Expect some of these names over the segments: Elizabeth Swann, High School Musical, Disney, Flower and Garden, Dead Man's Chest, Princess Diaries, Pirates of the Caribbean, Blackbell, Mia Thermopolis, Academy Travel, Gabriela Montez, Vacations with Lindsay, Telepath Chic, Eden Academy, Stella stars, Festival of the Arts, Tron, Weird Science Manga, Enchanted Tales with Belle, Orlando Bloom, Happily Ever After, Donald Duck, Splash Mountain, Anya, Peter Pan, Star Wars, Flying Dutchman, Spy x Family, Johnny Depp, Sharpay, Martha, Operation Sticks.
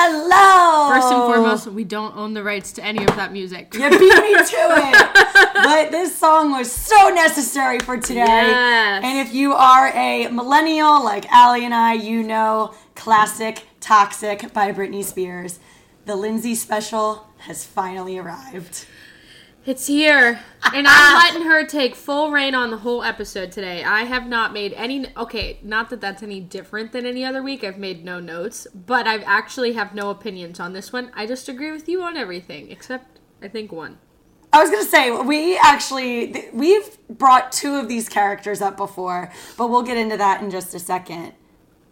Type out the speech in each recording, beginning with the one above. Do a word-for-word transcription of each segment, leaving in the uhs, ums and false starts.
Hello! First and foremost, we don't own the rights to any of that music. You beat me to it! But this song was so necessary for today. Yes. And if you are a millennial like Allie and I, you know classic Toxic by Britney Spears. The Lindsay special has finally arrived. It's here. And I'm letting her take full reign on the whole episode today. I have not made any... Okay, not that that's any different than any other week. I've made no notes. But I actually have no opinions on this one. I just agree with you on everything. Except, I think, one. I was going to say, we actually... We've brought two of these characters up before. But we'll get into that in just a second.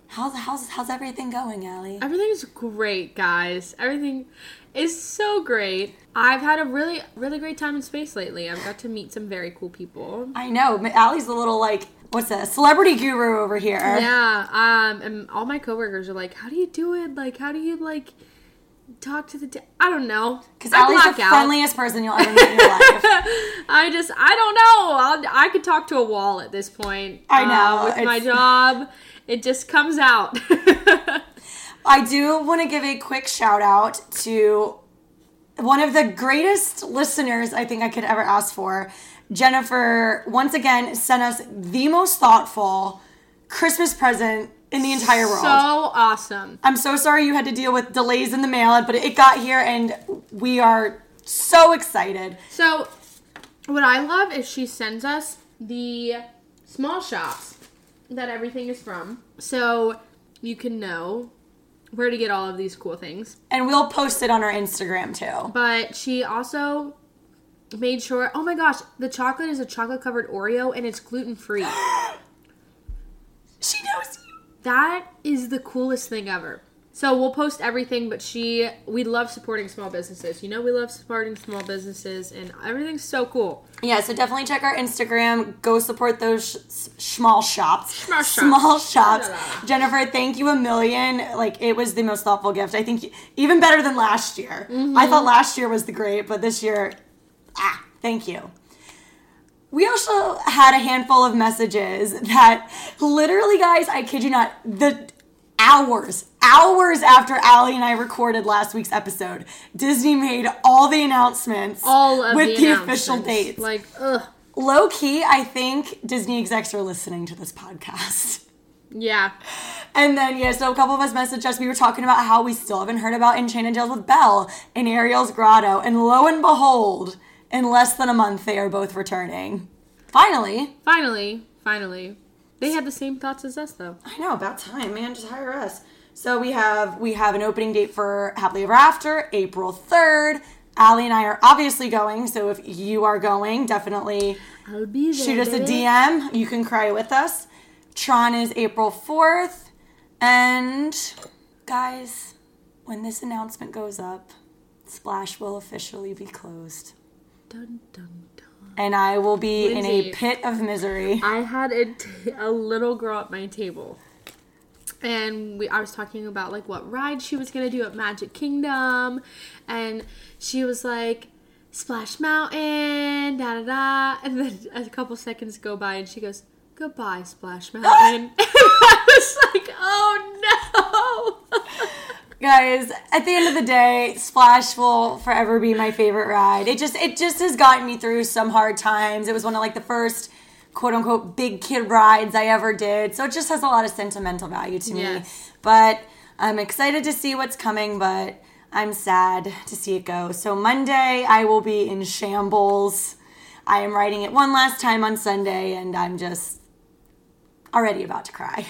How's, how's, how's everything going, Allie? Everything is great, guys. Everything... It's so great. I've had a really, really great time in space lately. I've got to meet some very cool people. I know. Allie's a little, like, what's that, celebrity guru over here. Yeah. Um, and all my coworkers are like, how do you do it? Like, how do you, like, talk to the... T-? I don't know. Because Allie's the friendliest out. person you'll ever meet in your life. I just, I don't know. I'll, I could talk to a wall at this point. I know. Uh, with it's... my job, it just comes out. I do want to give a quick shout out to one of the greatest listeners I think I could ever ask for. Jennifer, once again, sent us the most thoughtful Christmas present in the entire world. So awesome. I'm so sorry you had to deal with delays in the mail, but it got here and we are so excited. So what I love is she sends us the small shops that everything is from. So you can know where to get all of these cool things. And we'll post it on our Instagram, too. But she also made sure... Oh, my gosh. The chocolate is a chocolate-covered Oreo, and it's gluten-free. She knows you. That is the coolest thing ever. So we'll post everything, but she... We love supporting small businesses. You know we love supporting small businesses, and everything's so cool. Yeah, so definitely check our Instagram. Go support those sh- small shops. Small shops. Small shops. Jennifer, thank you a million. Like, it was the most thoughtful gift. I think you, even better than last year. Mm-hmm. I thought last year was the great, but this year, ah, thank you. We also had a handful of messages that literally, guys, I kid you not, the hours, hours after Allie and I recorded last week's episode, Disney made all the announcements all of with the, the announcements. Official dates. Like, ugh. Low key, I think Disney execs are listening to this podcast. Yeah. And then, yeah, so a couple of us messaged us. We were talking about how we still haven't heard about Enchanted Tales with Belle and Ariel's Grotto. And lo and behold, in less than a month, they are both returning. Finally. Finally. Finally. They had the same thoughts as us, though. I know. About time, man. Just hire us. So we have we have an opening date for Happily Ever After, April third. Allie and I are obviously going, so if you are going, definitely I'll be there, shoot us baby. a D M. You can cry with us. Tron is April fourth. And, guys, when this announcement goes up, Splash will officially be closed. Dun, dun, dun. And I will be Lindsay, in a pit of misery. I had a, t- a little girl at my table. And we, I was talking about, like, what ride she was going to do at Magic Kingdom. And she was like, Splash Mountain, da-da-da. And then a couple seconds go by and she goes, goodbye, Splash Mountain. And I was like, oh, no. Guys, at the end of the day, Splash will forever be my favorite ride. It just it just has gotten me through some hard times. It was one of, like, the first, quote-unquote, big kid rides I ever did. So it just has a lot of sentimental value to me. Yes. But I'm excited to see what's coming, but I'm sad to see it go. So Monday, I will be in shambles. I am riding it one last time on Sunday, and I'm just... already about to cry.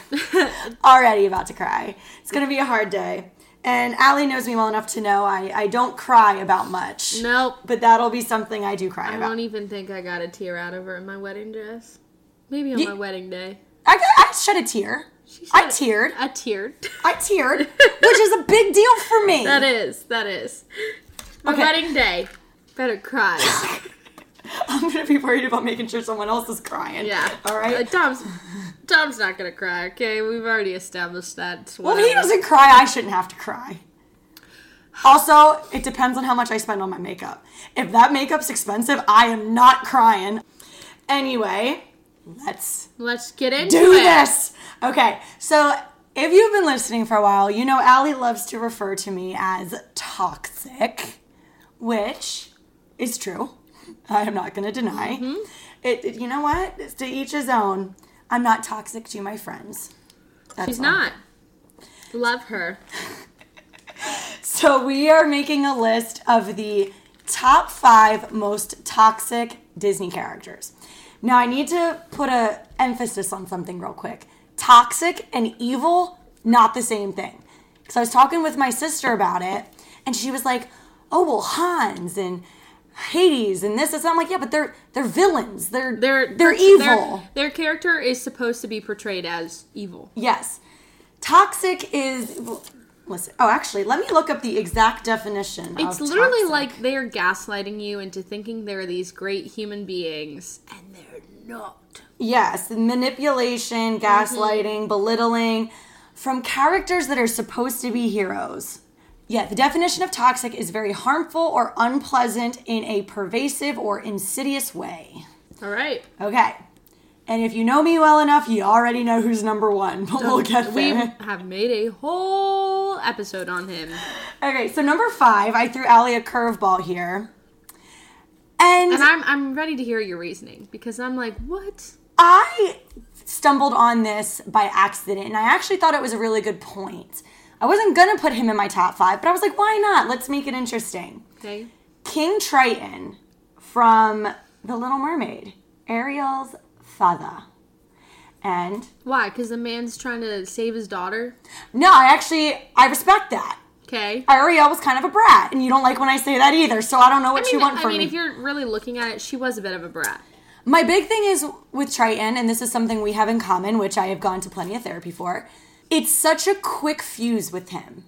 already about to cry. It's going to be a hard day. And Allie knows me well enough to know I, I don't cry about much. Nope. But that'll be something I do cry I about. I don't even think I got a tear out of her in my wedding dress. Maybe on you, my wedding day. I, I shed a tear. She I, a, teared. I teared. I teared. I teared, which is a big deal for me. That is. That is. My okay. wedding day. Better cry. I'm going to be worried about making sure someone else is crying. Yeah. All right? Uh, Tom's Tom's not going to cry, okay? We've already established that. Well, if he doesn't cry, I shouldn't have to cry. Also, it depends on how much I spend on my makeup. If that makeup's expensive, I am not crying. Anyway, let's... Let's get into do it. Do this! Okay, so if you've been listening for a while, you know Allie loves to refer to me as toxic, which is true. I am not going to deny. Mm-hmm. It, it. You know what? It's to each his own. I'm not toxic to my friends. That's She's all. Not. Love her. So we are making a list of the top five most toxic Disney characters. Now I need to put an emphasis on something real quick. Toxic and evil, not the same thing. Because I was talking with my sister about it, and she was like, oh, well, Hans and... Hades and this, and I'm like, yeah, but they're they're villains. They're they're, they're evil. Their character is supposed to be portrayed as evil. Yes. Toxic is, well, listen, oh, actually, let me look up the exact definition of toxic. It's literally like they're gaslighting you into thinking they're these great human beings, and they're not. Yes, manipulation, gaslighting, mm-hmm. belittling, from characters that are supposed to be heroes. Yeah, the definition of toxic is very harmful or unpleasant in a pervasive or insidious way. All right. Okay. And if you know me well enough, you already know who's number one. But we'll get there. We have made a whole episode on him. Okay, so number five, I threw Allie a curveball here. And, and I'm I'm ready to hear your reasoning because I'm like, what? I stumbled on this by accident, and I actually thought it was a really good point. I wasn't going to put him in my top five, but I was like, why not? Let's make it interesting. Okay. King Triton from The Little Mermaid, Ariel's father. And... Why? Because the man's trying to save his daughter? No, I actually, I respect that. Okay. Ariel was kind of a brat, and you don't like when I say that either, so I don't know what I mean, you want from me. I mean, me. If you're really looking at it, she was a bit of a brat. My big thing is with Triton, and this is something we have in common, which I have gone to plenty of therapy for, it's such a quick fuse with him.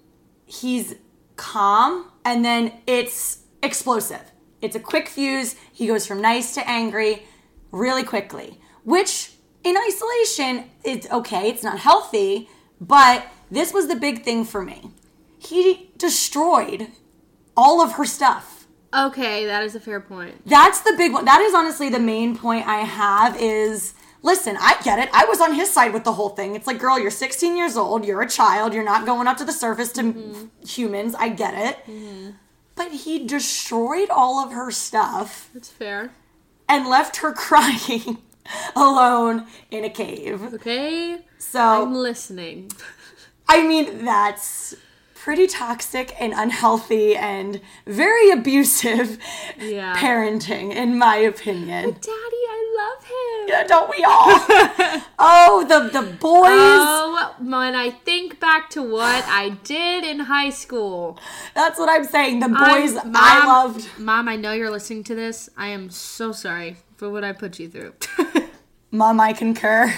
He's calm, and then it's explosive. It's a quick fuse. He goes from nice to angry really quickly, which in isolation, it's okay. It's not healthy, but this was the big thing for me. He destroyed all of her stuff. Okay, that is a fair point. That's the big one. That is honestly the main point I have is... Listen, I get it. I was on his side with the whole thing. It's like, girl, you're sixteen years old. You're a child. You're not going up to the surface to mm-hmm. humans. I get it. Mm-hmm. But he destroyed all of her stuff. That's fair. And left her crying alone in a cave. Okay. So I'm listening. I mean, that's pretty toxic and unhealthy and very abusive yeah. parenting, in my opinion. But Daddy, love him. Yeah, don't we all? Oh, the, the boys. Oh, when I think back to what I did in high school. That's what I'm saying. The boys um, Mom, I loved. Mom, I know you're listening to this. I am so sorry for what I put you through. Mom, I concur.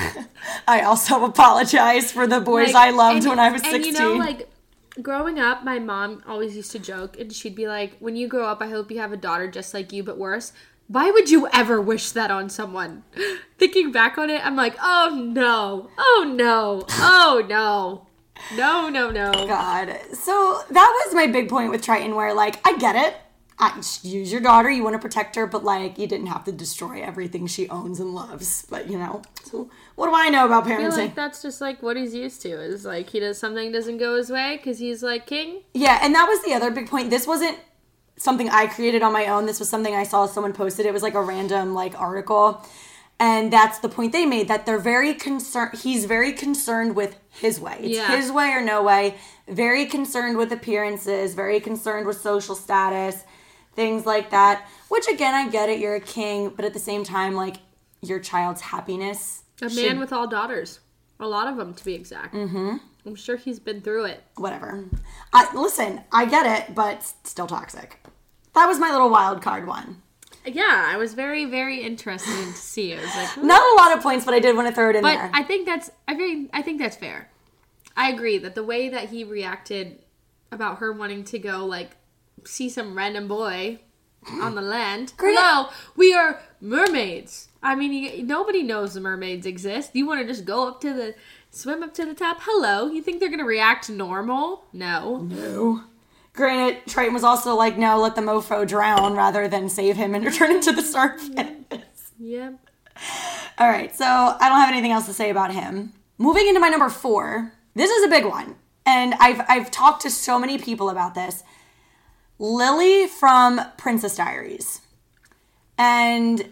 I also apologize for the boys like, I loved and, when I was and sixteen. And you know, like, growing up, my mom always used to joke, and she'd be like, when you grow up, I hope you have a daughter just like you, but worse. Why would you ever wish that on someone? Thinking back on it, I'm like, oh no, oh no, oh no, no, no, no. God. So that was my big point with Triton where, like, I get it. I, use your daughter, you want to protect her, but, like, you didn't have to destroy everything she owns and loves. But, you know, so what do I know about parenting? I feel like that's just, like, what he's used to is, like, he does something doesn't go his way because he's, like, king. Yeah, and that was the other big point. This wasn't something I created on my own. This was something I saw someone posted. It was like a random like article. And that's the point they made, that they're very concerned. He's very concerned with his way. It's yeah. his way or no way. Very concerned with appearances. Very concerned with social status. Things like that. Which again, I get it. You're a king. But at the same time, like your child's happiness. A should- man with all daughters. A lot of them to be exact. Mm-hmm. I'm sure he's been through it. Whatever. I, listen, I get it, but it's still toxic. That was my little wild card one. Yeah, I was very, very interested to see. It was like ooh. Not a lot of points, but I did want to throw it in but there. But I think that's I very I think that's fair. I agree that the way that he reacted about her wanting to go like see some random boy on the land. Great. Hello, we are mermaids. I mean, you, nobody knows the mermaids exist. You want to just go up to the swim up to the top. Hello, you think they're gonna react normal? No, no. Granted, Triton was also like, no, let the mofo drown rather than save him and return him to the starfish. Yep. All right, so I don't have anything else to say about him. Moving into my number four, this is a big one, and I've I've talked to so many people about this. Lily from Princess Diaries, and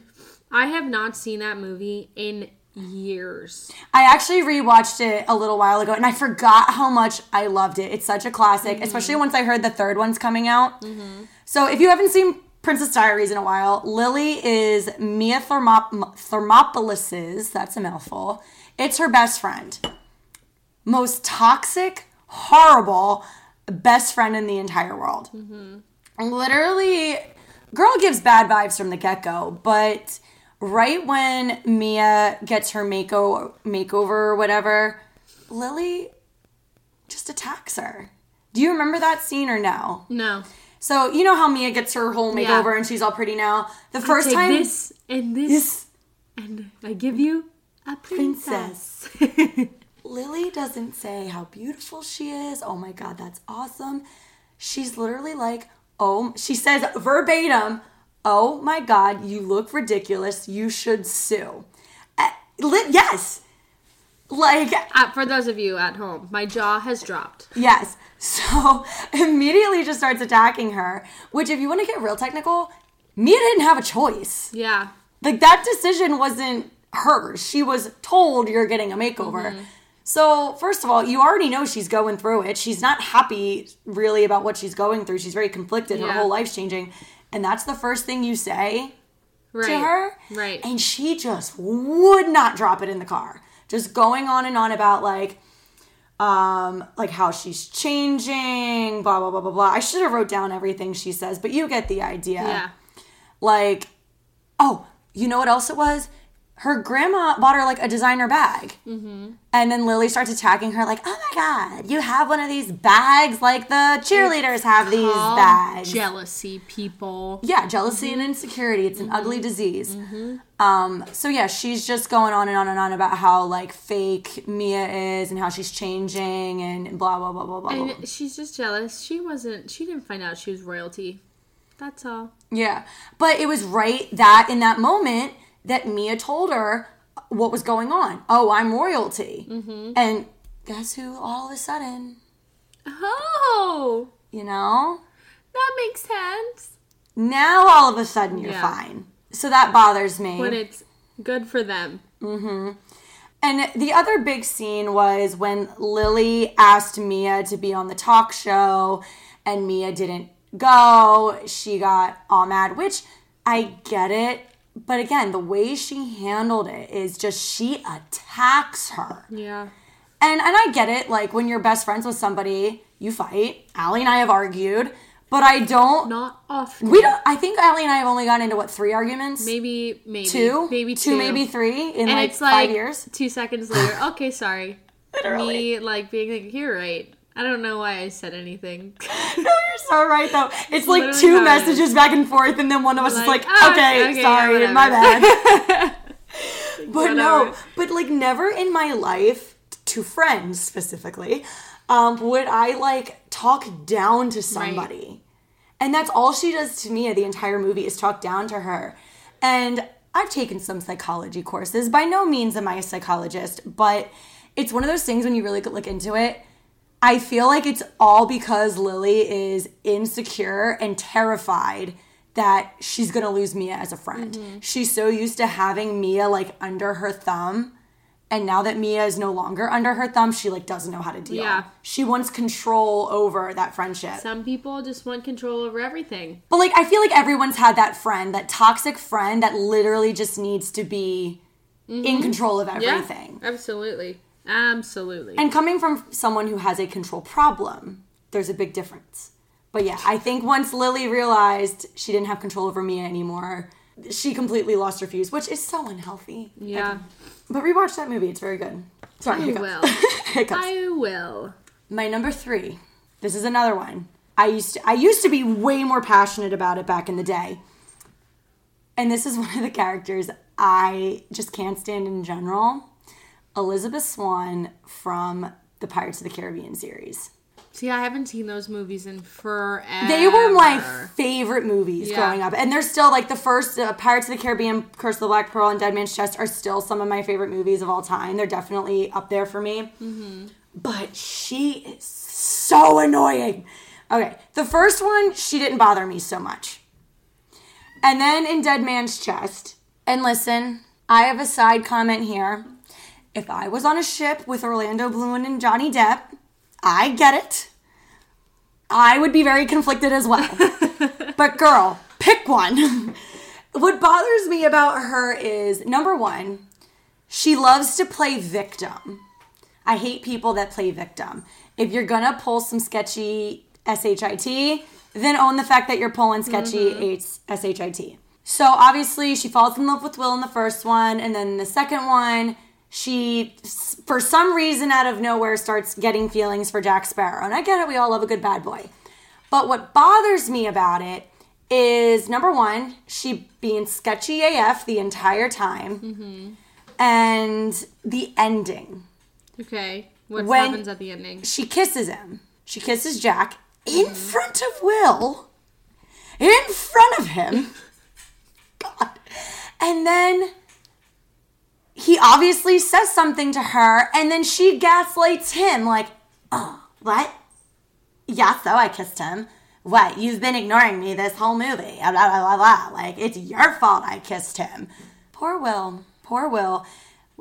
I have not seen that movie in years. I actually rewatched it a little while ago, and I forgot how much I loved it. It's such a classic, mm-hmm. especially once I heard the third one's coming out. Mm-hmm. So if you haven't seen Princess Diaries in a while, Lily is Mia Thermop- Thermopolis's, that's a mouthful. It's her best friend. Most toxic, horrible best friend in the entire world. Mm-hmm. Literally, girl gives bad vibes from the get-go, but right when Mia gets her mako- makeover or whatever, Lily just attacks her. Do you remember that scene or no? No. So, you know how Mia gets her whole makeover yeah. and she's all pretty now? The first I take time... this and this, this and I give you a princess. princess. Lily doesn't say how beautiful she is. Oh my God, that's awesome. She's literally like, oh, she says verbatim, oh my God, you look ridiculous. You should sue. Uh, li- yes. Like. Uh, for those of you at home, my jaw has dropped. Yes. So immediately just starts attacking her, which if you want to get real technical, Mia didn't have a choice. Yeah. Like that decision wasn't hers. She was told you're getting a makeover. Mm-hmm. So first of all, you already know she's going through it. She's not happy really about what she's going through. She's very conflicted. Yeah. Her whole life's changing. And that's the first thing you say right. to her. Right. And she just would not drop it in the car. Just going on and on about like, um, like how she's changing, blah, blah, blah, blah, blah. I should have wrote down everything she says, but you get the idea. Yeah. Like, oh, you know what else it was? Her grandma bought her like a designer bag. Mm-hmm. And then Lily starts attacking her like, oh my God, you have one of these bags like the cheerleaders it's have these bags. Jealousy, people. Yeah, jealousy mm-hmm. and insecurity. It's mm-hmm. an ugly disease. Mm-hmm. Um, so yeah, she's just going on and on and on about how like fake Mia is and how she's changing and blah, blah, blah, blah, blah. And blah. She's just jealous. She wasn't, she didn't find out she was royalty. That's all. Yeah. But it was right that in that moment that Mia told her what was going on. Oh, I'm royalty. Mm-hmm. And guess who all of a sudden? Oh. You know? That makes sense. Now all of a sudden you're yeah. fine. So that bothers me. When it's good for them. Mm-hmm. And the other big scene was when Lily asked Mia to be on the talk show and Mia didn't go. She got all mad, which I get it. But again, the way she handled it is just she attacks her. Yeah. And and I get it. Like, when you're best friends with somebody, you fight. Allie and I have argued. But I don't. Not often. We don't. I think Allie and I have only gotten into, what, three arguments? Maybe, maybe. Two? Maybe two. Two, maybe three in, and like, it's like five years. Two seconds later. Okay, sorry. Literally. Me, like, being like, you're right. I don't know why I said anything. No, you're so right, though. It's like literally two messages back and forth, and then one of us like, is like, oh, okay, okay, sorry, yeah, my bad. But whatever. No, but like never in my life, to friends specifically, um, would I like talk down to somebody. Right. And that's all she does to me the entire movie is talk down to her. And I've taken some psychology courses. By no means am I a psychologist, but it's one of those things when you really look into it, I feel like it's all because Lily is insecure and terrified that she's going to lose Mia as a friend. Mm-hmm. She's so used to having Mia, like, under her thumb. And now that Mia is no longer under her thumb, she, like, doesn't know how to deal. Yeah. She wants control over that friendship. Some people just want control over everything. But, like, I feel like everyone's had that friend, that toxic friend that literally just needs to be mm-hmm. in control of everything. Yeah, absolutely. Absolutely. And coming from someone who has a control problem, there's a big difference. But yeah, I think once Lily realized she didn't have control over Mia anymore, she completely lost her fuse, which is so unhealthy. Yeah. But rewatch that movie. It's very good. Sorry, I hiccups. will. hiccups. I will. My number three. This is another one. I used to, I used to be way more passionate about it back in the day. And this is one of the characters I just can't stand in general. Elizabeth Swann from the Pirates of the Caribbean series. See, I haven't seen those movies in forever. They were my favorite movies yeah. growing up. And they're still, like, the first uh, Pirates of the Caribbean, Curse of the Black Pearl, and Dead Man's Chest are still some of my favorite movies of all time. They're definitely up there for me. Mm-hmm. But she is so annoying. Okay, the first one, she didn't bother me so much. And then in Dead Man's Chest, and listen, I have a side comment here. If I was on a ship with Orlando Bloom and Johnny Depp, I get it. I would be very conflicted as well. But girl, pick one. What bothers me about her is, number one, she loves to play victim. I hate people that play victim. If you're going to pull some sketchy S H I T, then own the fact that you're pulling sketchy mm-hmm. S H I T. So obviously she falls in love with Will in the first one, and then the second one, she, for some reason out of nowhere, starts getting feelings for Jack Sparrow. And I get it. We all love a good bad boy. But what bothers me about it is, number one, she being sketchy A F the entire time. Mm-hmm. And the ending. Okay. What when happens at the ending? She kisses him. She kisses Jack in mm-hmm. front of Will. In front of him. God. And then he obviously says something to her, and then she gaslights him, like, oh, what? Yeah, so I kissed him. What? You've been ignoring me this whole movie. Blah, blah, blah, blah. Like, it's your fault I kissed him. Poor Will. Poor Will.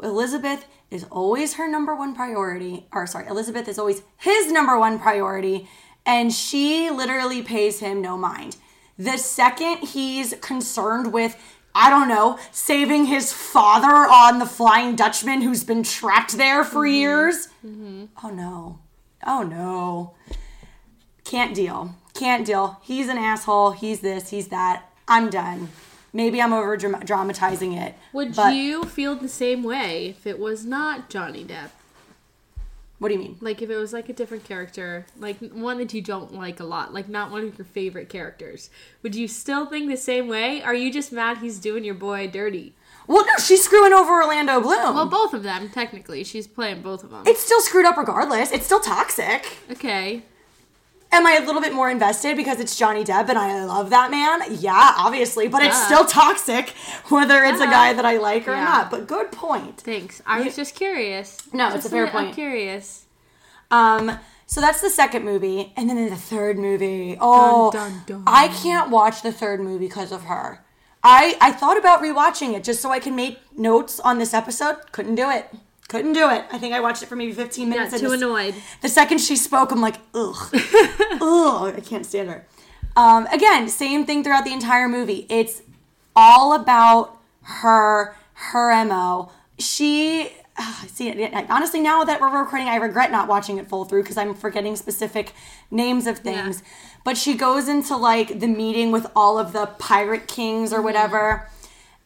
Elizabeth is always her number one priority. Or, sorry, Elizabeth is always his number one priority, and she literally pays him no mind. The second he's concerned with, I don't know, saving his father on the Flying Dutchman who's been trapped there for mm-hmm. years. Mm-hmm. Oh, no. Oh, no. Can't deal. Can't deal. He's an asshole. He's this. He's that. I'm done. Maybe I'm over-dramatizing it. Would but... you feel the same way if it was not Johnny Depp? What do you mean? Like, if it was, like, a different character, like, one that you don't like a lot, like, not one of your favorite characters, would you still think the same way? Are you just mad he's doing your boy dirty? Well, no, she's screwing over Orlando Bloom. Well, both of them, technically. She's playing both of them. It's still screwed up regardless. It's still toxic. Okay. Am I a little bit more invested because it's Johnny Depp and I love that man? Yeah, obviously, but yeah. it's still toxic whether it's yeah. a guy that I like or yeah. not. But good point. Thanks. I was just curious. No, just it's a fair point. I'm curious. Um, so that's the second movie. And then in the third movie, oh, dun, dun, dun. I can't watch the third movie because of her. I, I thought about rewatching it just so I can make notes on this episode. Couldn't do it. Couldn't do it. I think I watched it for maybe fifteen minutes. Got too and just, annoyed. The second she spoke, I'm like, ugh. Ugh. I can't stand her. Um, again, same thing throughout the entire movie. It's all about her, her M O. She, oh, see, honestly, now that we're recording, I regret not watching it full through because I'm forgetting specific names of things. Yeah. But she goes into, like, the meeting with all of the pirate kings or whatever.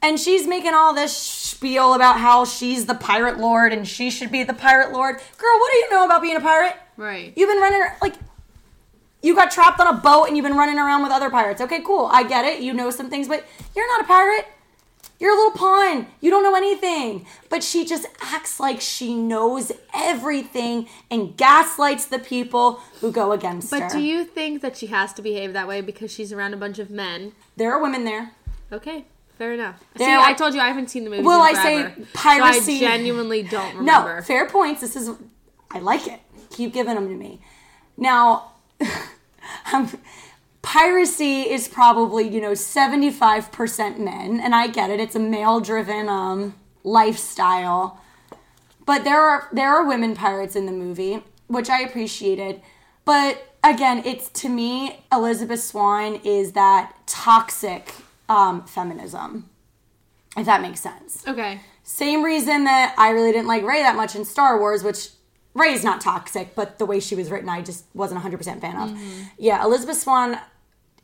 And she's making all this spiel about how she's the pirate lord and she should be the pirate lord. Girl, what do you know about being a pirate? Right. You've been running, like, you got trapped on a boat and you've been running around with other pirates. Okay, cool. I get it. You know some things, but you're not a pirate. You're a little pawn. You don't know anything. But she just acts like she knows everything and gaslights the people who go against but her. But do you think that she has to behave that way because she's around a bunch of men? There are women there. Okay. Fair enough. See, yeah, I told you I haven't seen the movie. Well, I say piracy. So I genuinely don't remember. No, fair points. This is, I like it. Keep giving them to me. Now, um, piracy is probably, you know, seventy-five percent men, and I get it. It's a male-driven um, lifestyle. But there are there are women pirates in the movie, which I appreciated. But again, it's to me, Elizabeth Swann is that toxic. Um, feminism, if that makes sense. Okay. Same reason that I really didn't like Rey that much in Star Wars, which Rey's not toxic, but the way she was written, I just wasn't one hundred percent fan of. Mm-hmm. Yeah, Elizabeth Swann,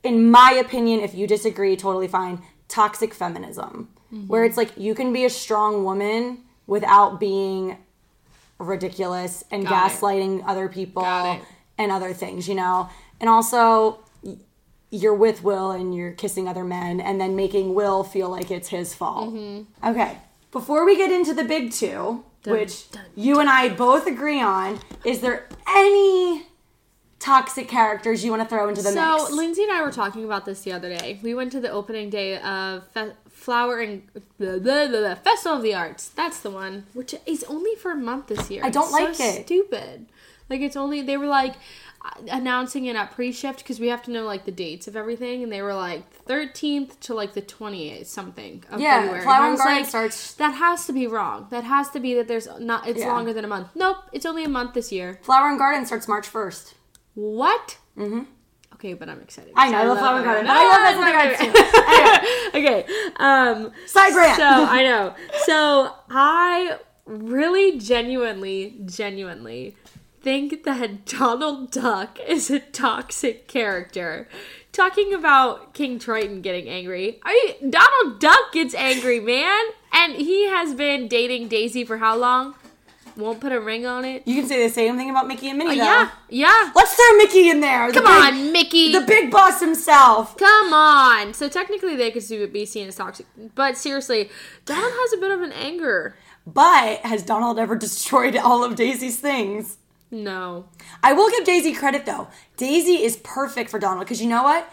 in my opinion, if you disagree, totally fine, toxic feminism. Mm-hmm. Where it's like, you can be a strong woman without being ridiculous and Got gaslighting it. Other people and other things, you know? And also, you're with Will and you're kissing other men and then making Will feel like it's his fault. Mm-hmm. Okay. Before we get into the big two, dun, which dun, you dun. and I both agree on, is there any toxic characters you want to throw into the so, mix? So, Lindsay and I were talking about this the other day. We went to the opening day of Fe- Flower and... Blah, blah, blah, blah, Festival of the Arts. That's the one. Which is only for a month this year. I don't it's like so it. Stupid. Like, it's only... They were like... announcing it at pre-shift because we have to know like the dates of everything, and they were like thirteenth to like the twenty-eighth something of yeah, February. Flower and Garden like, starts. That has to be wrong. That has to be that there's not. It's yeah. longer than a month. Nope, it's only a month this year. Flower and Garden starts March first. What? Mm-hmm. Okay, but I'm excited. I know I love Flower and Garden. I love that too. Okay. Um, Side rant. So I know. So I really genuinely, genuinely. think that Donald Duck is a toxic character. Talking about King Triton getting angry. Are you, Donald Duck gets angry, man. And he has been dating Daisy for how long? Won't put a ring on it. You can say the same thing about Mickey and Minnie, uh, though. Yeah, yeah. Let's throw Mickey in there. Come the on, big, Mickey. The big boss himself. Come on. So technically they could be seen as toxic. But seriously, Donald has a bit of an anger. But has Donald ever destroyed all of Daisy's things? No. I will give Daisy credit, though. Daisy is perfect for Donald, because you know what?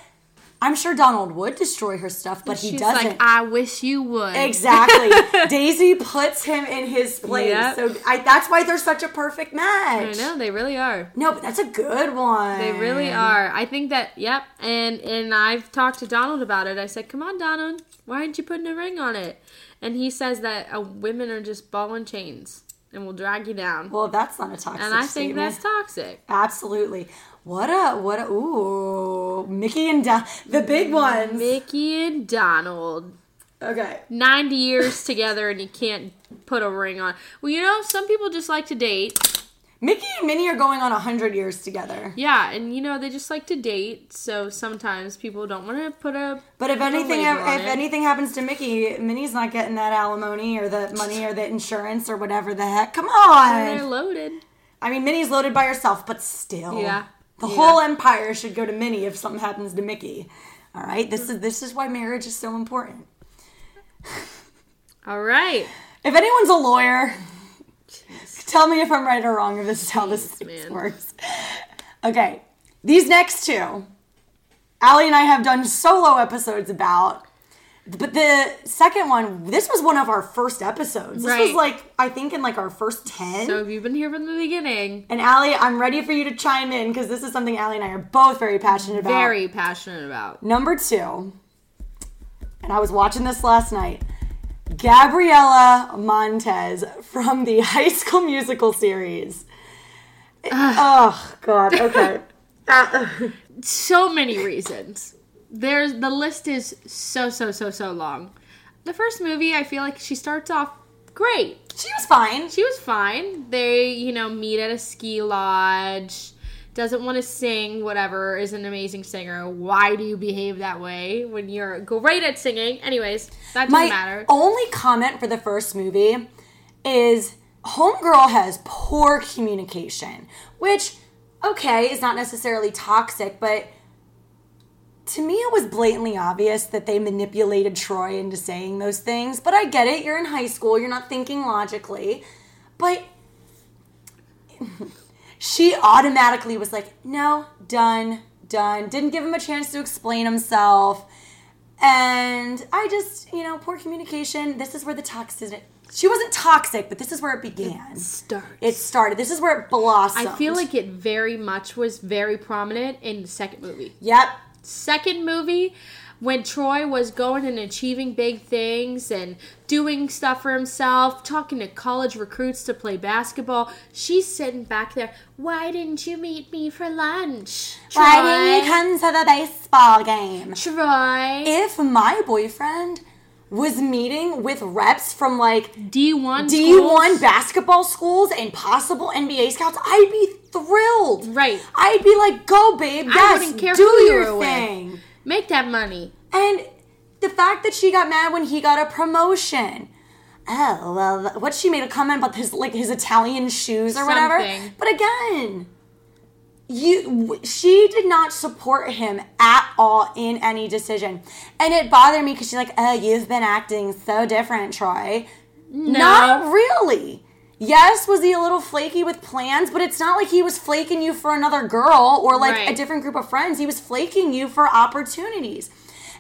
I'm sure Donald would destroy her stuff, but She's he doesn't. She's like, I wish you would. Exactly. Daisy puts him in his place. Yep. So I, that's why they're such a perfect match. I know. They really are. No, but that's a good one. They really are. I think that, yep. And, and I've talked to Donald about it. I said, come on, Donald. Why aren't you putting a ring on it? And he says that uh, women are just ball and chains. And will drag you down. Well, that's not a toxic And I statement. Think that's toxic. Absolutely. What a, what a, ooh. Mickey and Donald. The big ones. Mickey and Donald. Okay. ninety years together and you can't put a ring on. Well, you know, some people just like to date. Mickey and Minnie are going on one hundred years together. Yeah, and you know, they just like to date, so sometimes people don't want to put a... But if anything if, if anything happens to Mickey, Minnie's not getting that alimony or the money or the insurance or whatever the heck. Come on! And they're loaded. I mean, Minnie's loaded by herself, but still. Yeah. The yeah. whole empire should go to Minnie if something happens to Mickey. All right? This is, this is why marriage is so important. All right. If anyone's a lawyer... Tell me if I'm right or wrong, if this is how this Jeez, works. Okay. These next two, Allie and I have done solo episodes about. But the second one, this was one of our first episodes. This right. was like, I think in like our first ten. So if you've been here from the beginning. And Allie, I'm ready for you to chime in because this is something Allie and I are both very passionate about. Very passionate about. Number two, and I was watching this last night. Gabriela Montez from the High School Musical series. Ugh. Oh, God. Okay. uh, so many reasons. There's the list is so, so, so, so long. The first movie, I feel like she starts off great. She was fine. She was fine. They, you know, meet at a ski lodge. Doesn't want to sing, whatever, is an amazing singer. Why do you behave that way when you're great at singing? Anyways, that doesn't My matter. My only comment for the first movie is Homegirl has poor communication, which, okay, is not necessarily toxic, but to me it was blatantly obvious that they manipulated Troy into saying those things. But I get it. You're in high school. You're not thinking logically. But... She automatically was like, no, done, done. Didn't give him a chance to explain himself. And I just, you know, poor communication. This is where the toxicity. She wasn't toxic, but this is where it began. It started. It started. This is where it blossomed. I feel like it very much was very prominent in the second movie. Yep. Second movie, when Troy was going and achieving big things and doing stuff for himself, talking to college recruits to play basketball, she's sitting back there, why didn't you meet me for lunch, Troy? Why didn't you come to the baseball game, Troy? If my boyfriend was meeting with reps from like D one D one basketball schools and possible N B A scouts, I'd be thrilled. Right. I'd be like, go, babe. Yes, I wouldn't care do who your you were thing. With. Make that money. And the fact that she got mad when he got a promotion. Oh, well, what, she made a comment about his, like, his Italian shoes or Something. whatever. But again, you, she did not support him at all in any decision. And it bothered me because she's like, oh, you've been acting so different, Troy. No. Not really. Yes, was he a little flaky with plans, but it's not like he was flaking you for another girl or, like, right. a different group of friends. He was flaking you for opportunities.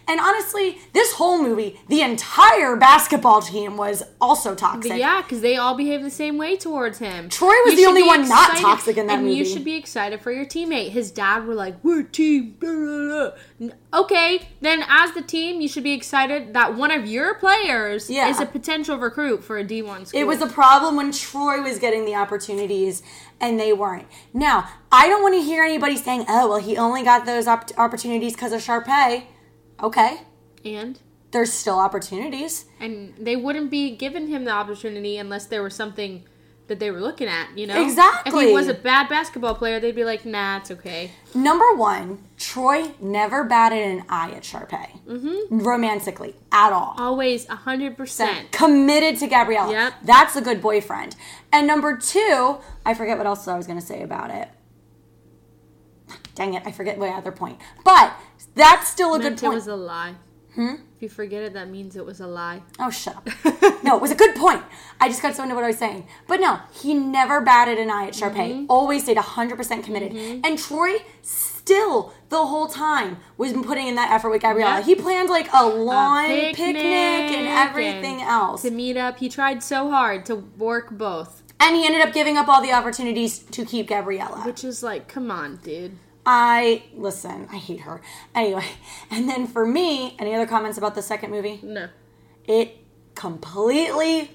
And honestly, this whole movie, the entire basketball team was also toxic. Yeah, because they all behaved the same way towards him. Troy was you the only one excited, not toxic in that and movie. And you should be excited for your teammate. His dad were like, we're team. Blah, blah, blah. Okay, then as the team, you should be excited that one of your players yeah. is a potential recruit for a D one school. It was a problem when Troy was getting the opportunities and they weren't. Now, I don't want to hear anybody saying, oh, well, he only got those op- opportunities because of Sharpay. Okay. And? There's still opportunities. And they wouldn't be giving him the opportunity unless there was something that they were looking at, you know? Exactly. If he was a bad basketball player, they'd be like, nah, it's okay. Number one, Troy never batted an eye at Sharpay. Mm-hmm. Romantically. At all. Always one hundred percent. So committed to Gabriella. Yep. That's a good boyfriend. And number two, I forget what else I was going to say about it. Dang it, I forget my other point. But... That's still a meant good point. It was a lie. Hmm? If you forget it, that means it was a lie. Oh, shut up. No, it was a good point. I just got so into what I was saying. But no, he never batted an eye at Sharpay. Mm-hmm. Always stayed one hundred percent committed. Mm-hmm. And Troy still, the whole time, was putting in that effort with Gabriella. Yep. He planned like a lawn a picnic, picnic and everything and else. To meet up. He tried so hard to work both. And he ended up giving up all the opportunities to keep Gabriella. Which is like, come on, dude. I, listen, I hate her. Anyway, and then for me, any other comments about the second movie? No. It completely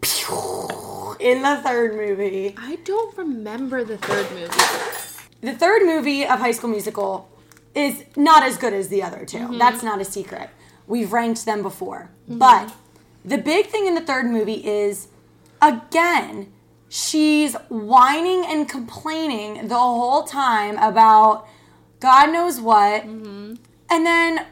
pew, in the third movie. I don't remember the third movie. The third movie of High School Musical is not as good as the other two. Mm-hmm. That's not a secret. We've ranked them before. Mm-hmm. But the big thing in the third movie is, again... she's whining and complaining the whole time about God knows what. Mm-hmm. And then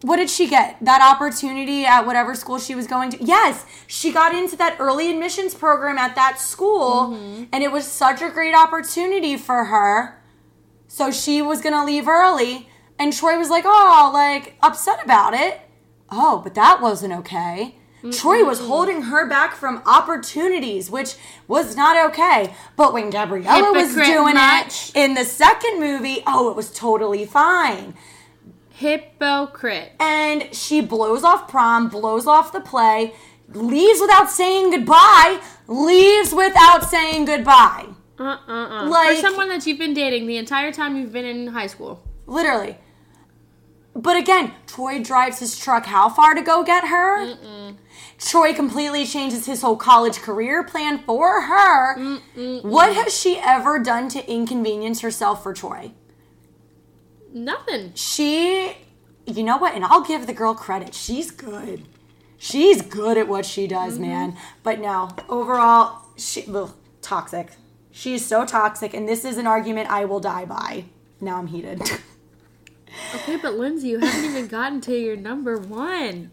what did she get? That opportunity at whatever school she was going to. Yes, she got into that early admissions program at that school. Mm-hmm. And it was such a great opportunity for her. So she was going to leave early. And Troy was like, oh, like upset about it. Oh, but that wasn't okay. Mm-hmm. Troy was holding her back from opportunities, which was not okay. But when Gabriella Hypocrite was doing much. It in the second movie, oh, it was totally fine. Hypocrite. And she blows off prom, blows off the play, leaves without saying goodbye, leaves without saying goodbye. Uh-uh-uh. Like, for someone that you've been dating the entire time you've been in high school. Literally. But again, Troy drives his truck how far to go get her? Mm-mm. Troy completely changes his whole college career plan for her. Mm-mm-mm. What has she ever done to inconvenience herself for Troy? Nothing. She, you know what? And I'll give the girl credit. She's good. She's good at what she does, mm-hmm. man. But no, overall, she, ugh, toxic. She's so toxic. And this is an argument I will die by. Now I'm heated. Okay, but Lindsay, you haven't even gotten to your number one.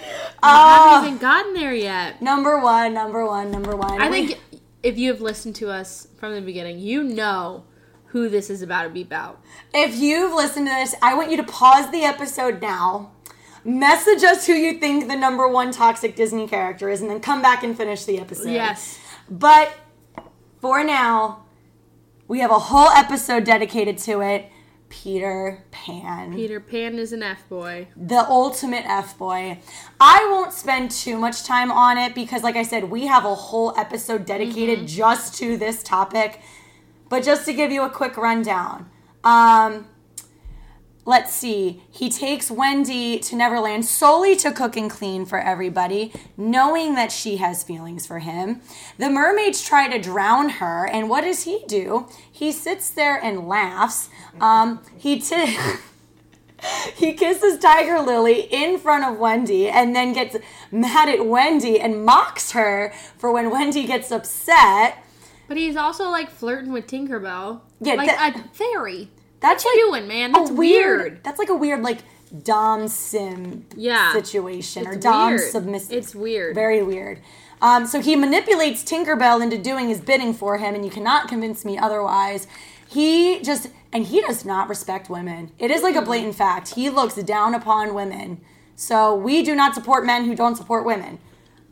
You uh, haven't even gotten there yet. Number one, number one, number one. I think we, if you have listened to us from the beginning, you know who this is about to be about. If you've listened to this, I want you to pause the episode now. Message us who you think the number one toxic Disney character is, and then come back and finish the episode. Yes. But for now, we have a whole episode dedicated to it. Peter Pan. Peter Pan is an F-boy. The ultimate F-boy. I won't spend too much time on it because, like I said, we have a whole episode dedicated mm-hmm. just to this topic. But just to give you a quick rundown. Um, let's see. He takes Wendy to Neverland solely to cook and clean for everybody, knowing that she has feelings for him. The mermaids try to drown her, and what does he do? He sits there and laughs. Um, he t- He kisses Tiger Lily in front of Wendy and then gets mad at Wendy and mocks her for when Wendy gets upset. But he's also, like, flirting with Tinkerbell. Yeah, like that, a fairy. That's what like you doing, man. That's weird, weird. That's like a weird, like, Dom Sim yeah, situation. Or Dom weird. Submissive. It's weird. Very weird. Um, so he manipulates Tinkerbell into doing his bidding for him, and you cannot convince me otherwise. He just... And he does not respect women. It is like a blatant fact. He looks down upon women. So we do not support men who don't support women.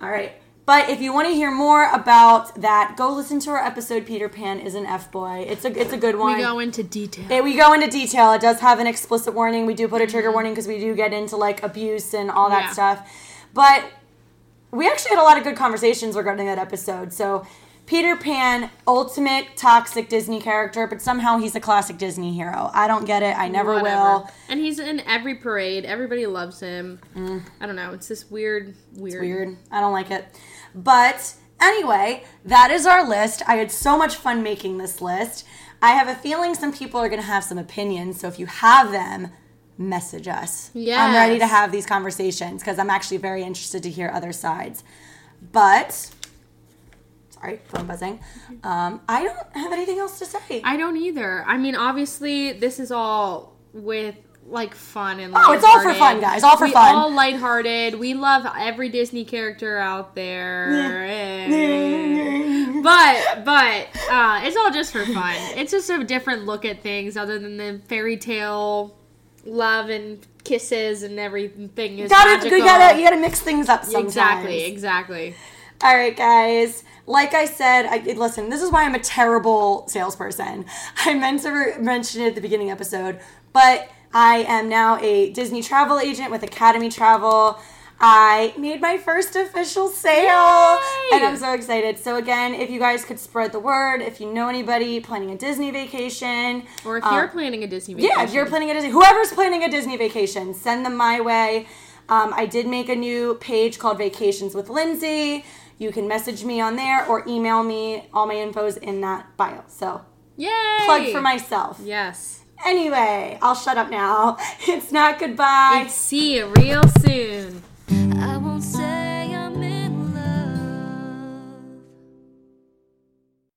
All right. But if you want to hear more about that, go listen to our episode, Peter Pan is an F-boy. It's a it's a good one. We go into detail. It, we go into detail. It does have an explicit warning. We do put a trigger warning because we do get into, like, abuse and all that yeah. stuff. But we actually had a lot of good conversations regarding that episode. So... Peter Pan, ultimate toxic Disney character, but somehow he's a classic Disney hero. I don't get it. I never Whatever. will. And he's in every parade. Everybody loves him. Mm. I don't know. It's this weird, weird. It's weird. I don't like it. But anyway, that is our list. I had so much fun making this list. I have a feeling some people are going to have some opinions, so if you have them, message us. Yes. I'm ready to have these conversations because I'm actually very interested to hear other sides. But... Sorry, phone buzzing. Um, I don't have anything else to say. I don't either. I mean, obviously, this is all with, like, fun and lighthearted. Oh, it's all for fun, guys. All for we fun. All lighthearted. We love every Disney character out there. but, but, uh, it's all just for fun. It's just a different look at things other than the fairy tale love and kisses and everything is gotta, magical. You gotta, you gotta mix things up sometimes. Exactly, exactly. All right, guys. Like I said, I, listen, this is why I'm a terrible salesperson. I meant to re- mention it at the beginning episode, but I am now a Disney travel agent with Academy Travel. I made my first official sale, Yay! and I'm so excited. So again, if you guys could spread the word, if you know anybody planning a Disney vacation. Or if um, you're planning a Disney vacation. Yeah, if you're planning a Disney, whoever's planning a Disney vacation, send them my way. Um, I did make a new page called Vacations with Lindsay. You can message me on there or email me. All my info's in that bio. So, yay! Plug for myself. Yes. Anyway, I'll shut up now. It's not goodbye. It's see you real soon.